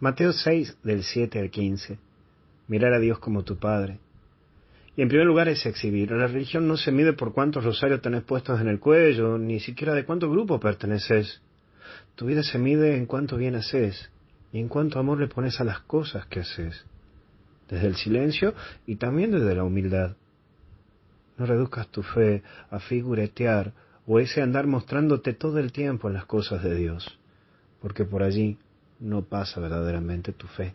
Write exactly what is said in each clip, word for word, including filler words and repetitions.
Mateo seis, del siete al quince. Mirar a Dios como tu Padre. Y en primer lugar es exhibir. La religión no se mide por cuántos rosarios tenés puestos en el cuello, ni siquiera de cuánto grupo perteneces. Tu vida se mide en cuánto bien haces y en cuánto amor le pones a las cosas que haces, desde el silencio y también desde la humildad. No reduzcas tu fe a figuretear o ese andar mostrándote todo el tiempo en las cosas de Dios, porque por allí no pasa verdaderamente tu fe.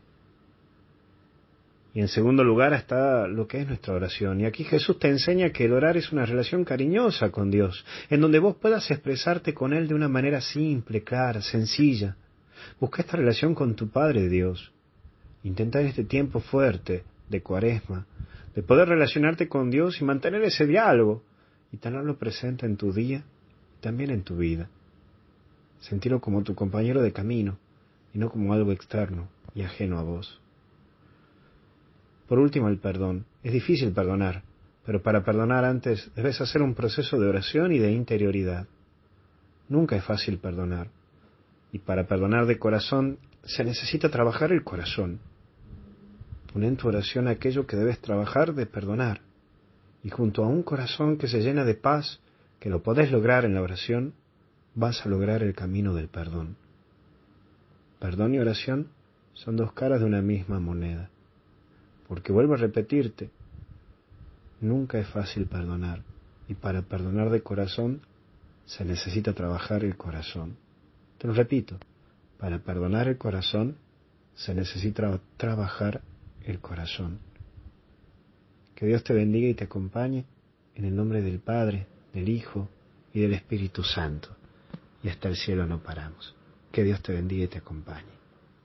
Y en segundo lugar está lo que es nuestra oración. Y aquí Jesús te enseña que el orar es una relación cariñosa con Dios, en donde vos puedas expresarte con Él de una manera simple, clara, sencilla. Busca esta relación con tu Padre Dios. Intenta en este tiempo fuerte de Cuaresma, de poder relacionarte con Dios y mantener ese diálogo, y tenerlo presente en tu día y también en tu vida. Sentirlo como tu compañero de camino, y no como algo externo y ajeno a vos. Por último, el perdón. Es difícil perdonar, pero para perdonar antes debes hacer un proceso de oración y de interioridad. Nunca es fácil perdonar, y para perdonar de corazón se necesita trabajar el corazón. Pon en tu oración aquello que debes trabajar de perdonar, y junto a un corazón que se llena de paz, que lo podés lograr en la oración, vas a lograr el camino del perdón. Perdón y oración son dos caras de una misma moneda. Porque vuelvo a repetirte, nunca es fácil perdonar, y para perdonar de corazón se necesita trabajar el corazón. Te lo repito, para perdonar el corazón se necesita trabajar el corazón. Que Dios te bendiga y te acompañe en el nombre del Padre, del Hijo y del Espíritu Santo. Y hasta el cielo no paramos. Que Dios te bendiga y te acompañe.